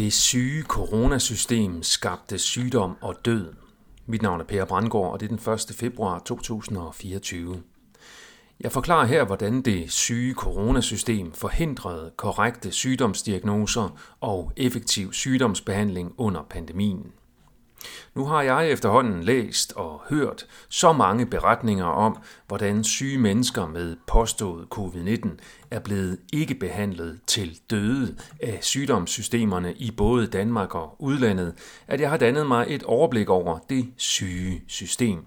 Det syge coronasystem skabte sygdom og død. Mit navn er Per Brandgaard, og det er den 1. februar 2024. Jeg forklarer her, hvordan det syge coronasystem forhindrede korrekte sygdomsdiagnoser og effektiv sygdomsbehandling under pandemien. Nu har jeg efterhånden læst og hørt så mange beretninger om, hvordan syge mennesker med påstået covid-19 er blevet ikke behandlet til døde af sygdomssystemerne i både Danmark og udlandet, at jeg har dannet mig et overblik over det syge system.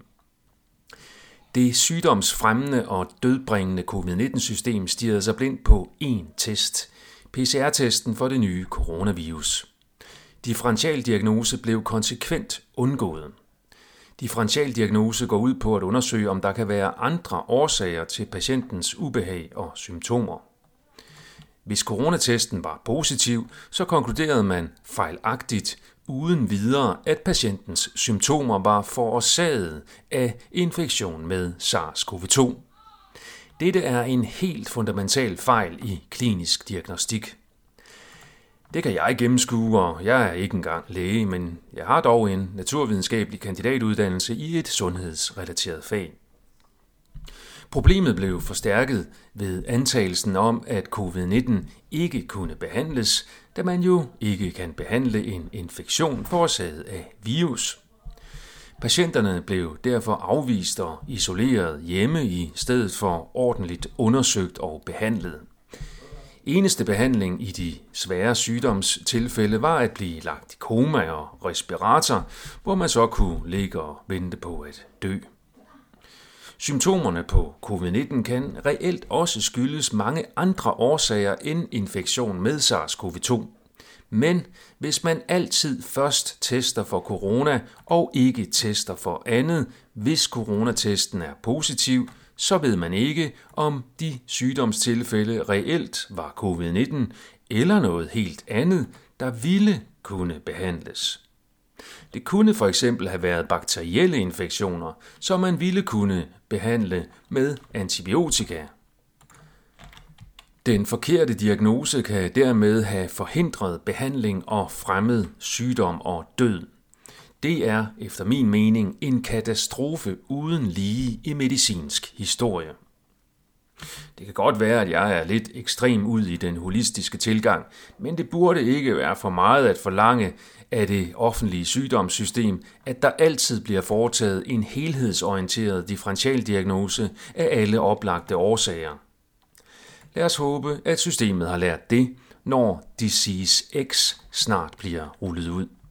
Det sygdomsfremmende og dødbringende covid-19-system stirrede sig blindt på én test, PCR-testen for det nye coronavirus. Differentialdiagnose blev konsekvent undgået. Differentialdiagnose går ud på at undersøge, om der kan være andre årsager til patientens ubehag og symptomer. Hvis coronatesten var positiv, så konkluderede man fejlagtigt uden videre, at patientens symptomer var forårsaget af infektion med SARS-CoV-2. Dette er en helt fundamental fejl i klinisk diagnostik. Det kan jeg gennemskue, og jeg er ikke engang læge, men jeg har dog en naturvidenskabelig kandidatuddannelse i et sundhedsrelateret fag. Problemet blev forstærket ved antagelsen om, at covid-19 ikke kunne behandles, da man jo ikke kan behandle en infektion forårsaget af virus. Patienterne blev derfor afvist og isoleret hjemme i stedet for ordentligt undersøgt og behandlet. Eneste behandling i de svære sygdomstilfælde var at blive lagt i koma og respirator, hvor man så kunne ligge og vente på at dø. Symptomerne på covid-19 kan reelt også skyldes mange andre årsager end infektion med SARS-CoV-2. Men hvis man altid først tester for corona og ikke tester for andet, hvis coronatesten er positiv, så ved man ikke, om de sygdomstilfælde reelt var covid-19 eller noget helt andet, der ville kunne behandles. Det kunne for eksempel have været bakterielle infektioner, som man ville kunne behandle med antibiotika. Den forkerte diagnose kan dermed have forhindret behandling og fremmet sygdom og død. Det er, efter min mening, en katastrofe uden lige i medicinsk historie. Det kan godt være, at jeg er lidt ekstrem ud i den holistiske tilgang, men det burde ikke være for meget at forlange af det offentlige sygdomssystem, at der altid bliver foretaget en helhedsorienteret differentialdiagnose af alle oplagte årsager. Lad os håbe, at systemet har lært det, når Disease X snart bliver rullet ud.